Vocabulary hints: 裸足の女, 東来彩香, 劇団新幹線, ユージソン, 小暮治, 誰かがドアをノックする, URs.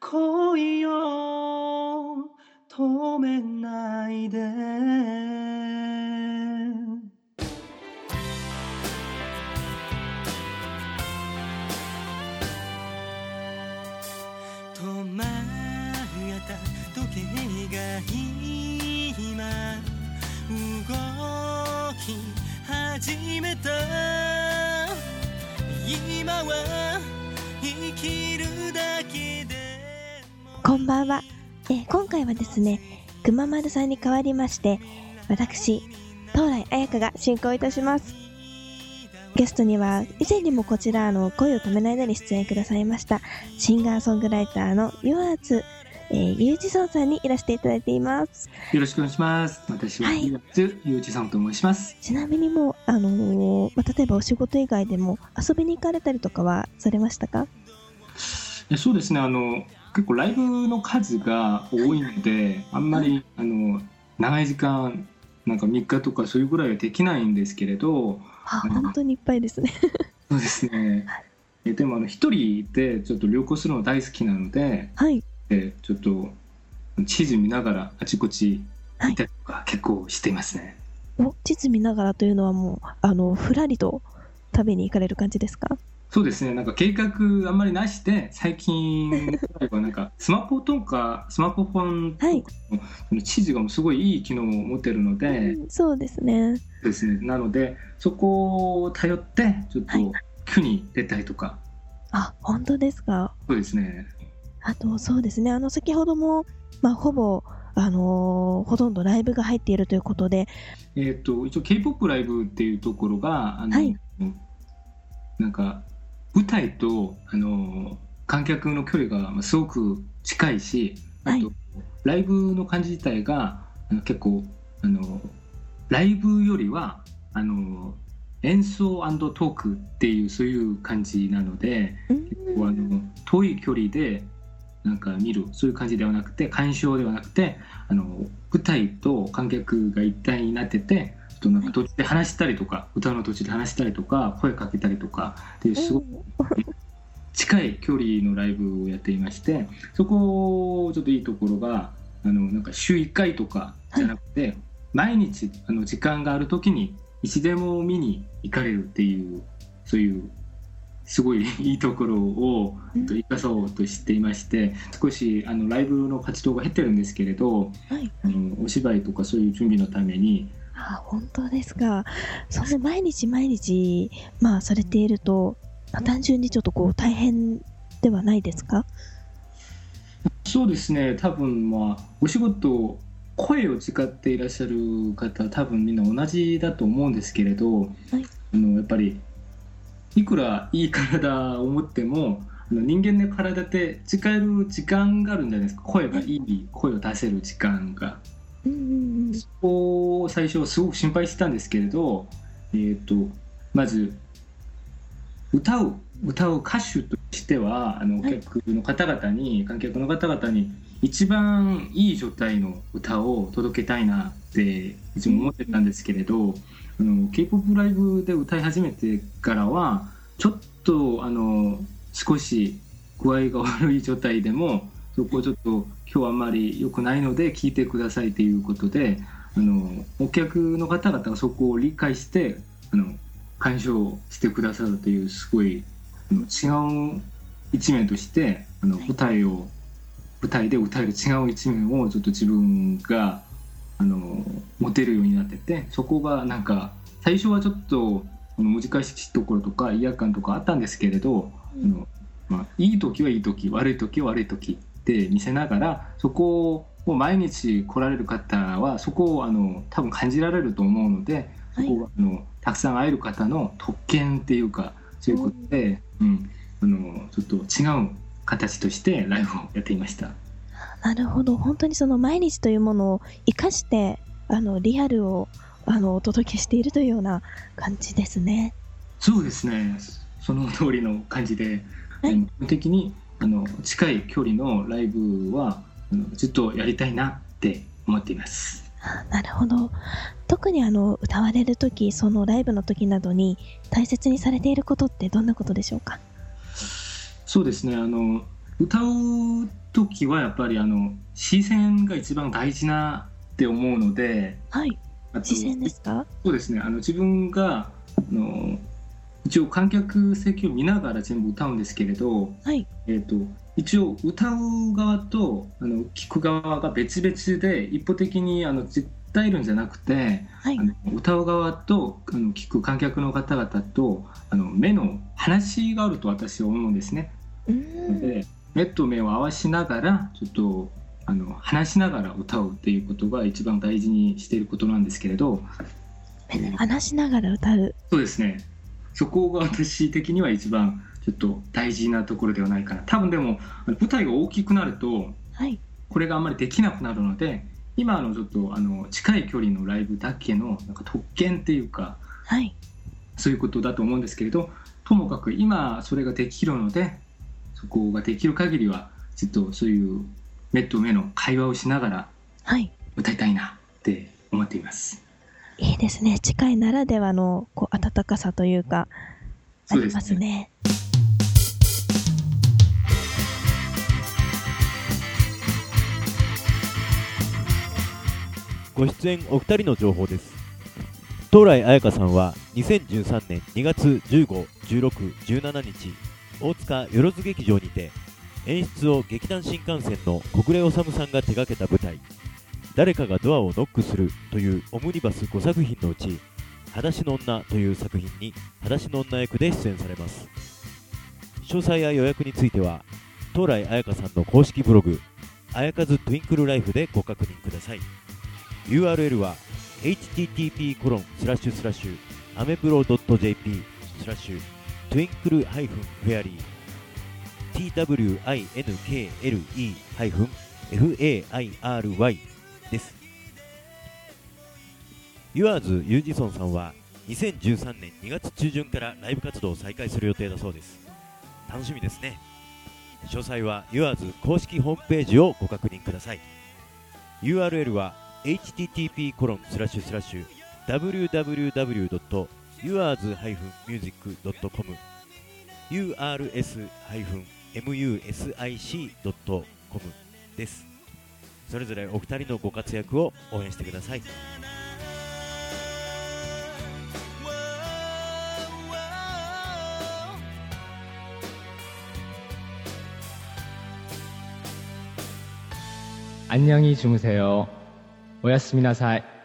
恋を止めないで。止まった時計が今動き始めた。今は生きるだけで。こんばんは。今回はですね、くままるさんに代わりまして、私、東来彩香が進行いたします。ゲストには、以前にもこちら、恋を止めないでに出演くださいました、シンガーソングライターのURs、ユージソンさんにいらしていただいています。よろしくお願いします。私はURs、ユージソンと申します。ちなみにもう、例えばお仕事以外でも遊びに行かれたりとかはされましたか？そうですね、結構ライブの数が多いのであんまり長い時間なんか3日とかそういうぐらいはできないんですけれど、本当にいっぱいですね。そうですね。でも一人でちょっと旅行するの大好きなので、はい、ちょっと地図見ながらあちこち行ったりとか結構していますね。はい、地図見ながらというのはもうふらりと食べに行かれる感じですか？そうですね、なんか計画あんまりなしで最近はなんかスマホフォンとかの地図がすごいいい機能を持ってるので、うん、そうですね。そうですね、なのでそこを頼ってちょっと区に出たりとか。あ、本当ですか？そうですね。あとそうですね、先ほども、ほぼほとんどライブが入っているということで、一応 K-POP ライブっていうところがなんか舞台と観客の距離がすごく近いし、あとライブの感じ自体が結構ライブよりは演奏&トークっていうそういう感じなので、結構遠い距離でなんか見るそういう感じではなくて、鑑賞ではなくて舞台と観客が一体になってて、なんか途中で話したりとか歌の途中で話したりとか声かけたりとかってすごく近い距離のライブをやっていまして、そこちょっといいところがなんか週1回とかじゃなくて毎日時間がある時にいつでも見に行かれるっていうそういうすごいいいところを生かそうとしていまして、少しライブの活動が減ってるんですけれど、お芝居とかそういう準備のために。あ、本当ですか。そんな毎日、されていると単純にちょっとこう大変ではないですか？そうですね、多分お仕事声を使っていらっしゃる方多分みんな同じだと思うんですけれど、はい、やっぱりいくらいい体を持っても人間の体って使える時間があるんじゃないですか。声がいい声を出せる時間が、そこを最初すごく心配してたんですけれど、まず歌う歌手としては観客の方々に一番いい状態の歌を届けたいなっていつも思ってたんですけれど、K-POP ライブで歌い始めてからはちょっと少し具合が悪い状態でもそこをちょっと今日あんまり良くないので聞いてくださいということで、お客の方々がそこを理解して鑑賞してくださるというすごい違う一面として舞台で歌える違う一面をちょっと自分が持てるようになってて、そこがなんか最初はちょっと難しいところとか嫌感とかあったんですけれど、いい時はいい時、悪い時は悪い時って見せながら、そこを毎日来られる方はそこを多分感じられると思うので、はい、そこはたくさん会える方の特権っていうかそういうことで、ちょっと違う形としてライブをやっていました。なるほど。本当にその毎日というものを生かしてリアルをお届けしているというような感じですね。そうですね、その通りの感じで、はい、基本的に近い距離のライブはずっとやりたいなって思っています。なるほど。特に歌われる時、そのライブの時などに大切にされていることってどんなことでしょうか？そうですね、歌うときはやっぱり視線が一番大事なって思うので、はい、視線ですか？そうですね、自分が一応観客席を見ながら全部歌うんですけれど、はい、一応歌う側と聴く側が別々で一方的に絶対論じゃなくて、はい、歌う側と聴く観客の方々と目の話があると私は思うんですね。で、目と目を合わしながらちょっと話しながら歌うっていうことが一番大事にしていることなんですけれど、話しながら歌う、そうですね、そこが私的には一番ちょっと大事なところではないかな。多分でも舞台が大きくなると、はい、これがあんまりできなくなるので、今ちょっと近い距離のライブだけのなんか特権っていうか、はい、そういうことだと思うんですけれど、ともかく今それができるので、そこができる限りはちょっとそういう目と目の会話をしながら歌いたいなって思っています、はい、いいですね。近いならではのこう温かさというかありますね。そうですね。ご出演お二人の情報です。東来彩香さんは2013年2月15、16、17日大塚よろず劇場にて演出を劇団新幹線の小暮治さんが手掛けた舞台誰かがドアをノックするというオムニバス5作品のうち裸足の女という作品に裸足の女役で出演されます。詳細や予約については東来彩香さんの公式ブログあやかずトゥインクルライフでご確認ください。URL は http://amepro.jp/twinkle-fairy twinkle-fairy です。URs ユージソンさんは2013年2月中旬からライブ活動を再開する予定だそうです。楽しみですね。詳細は URs 公式ホームページをご確認ください。URL はhttp://www.urs-music.com urs-music.com です。それぞれお二人のご活躍を応援してください。안녕히 주무세요。おやすみなさい。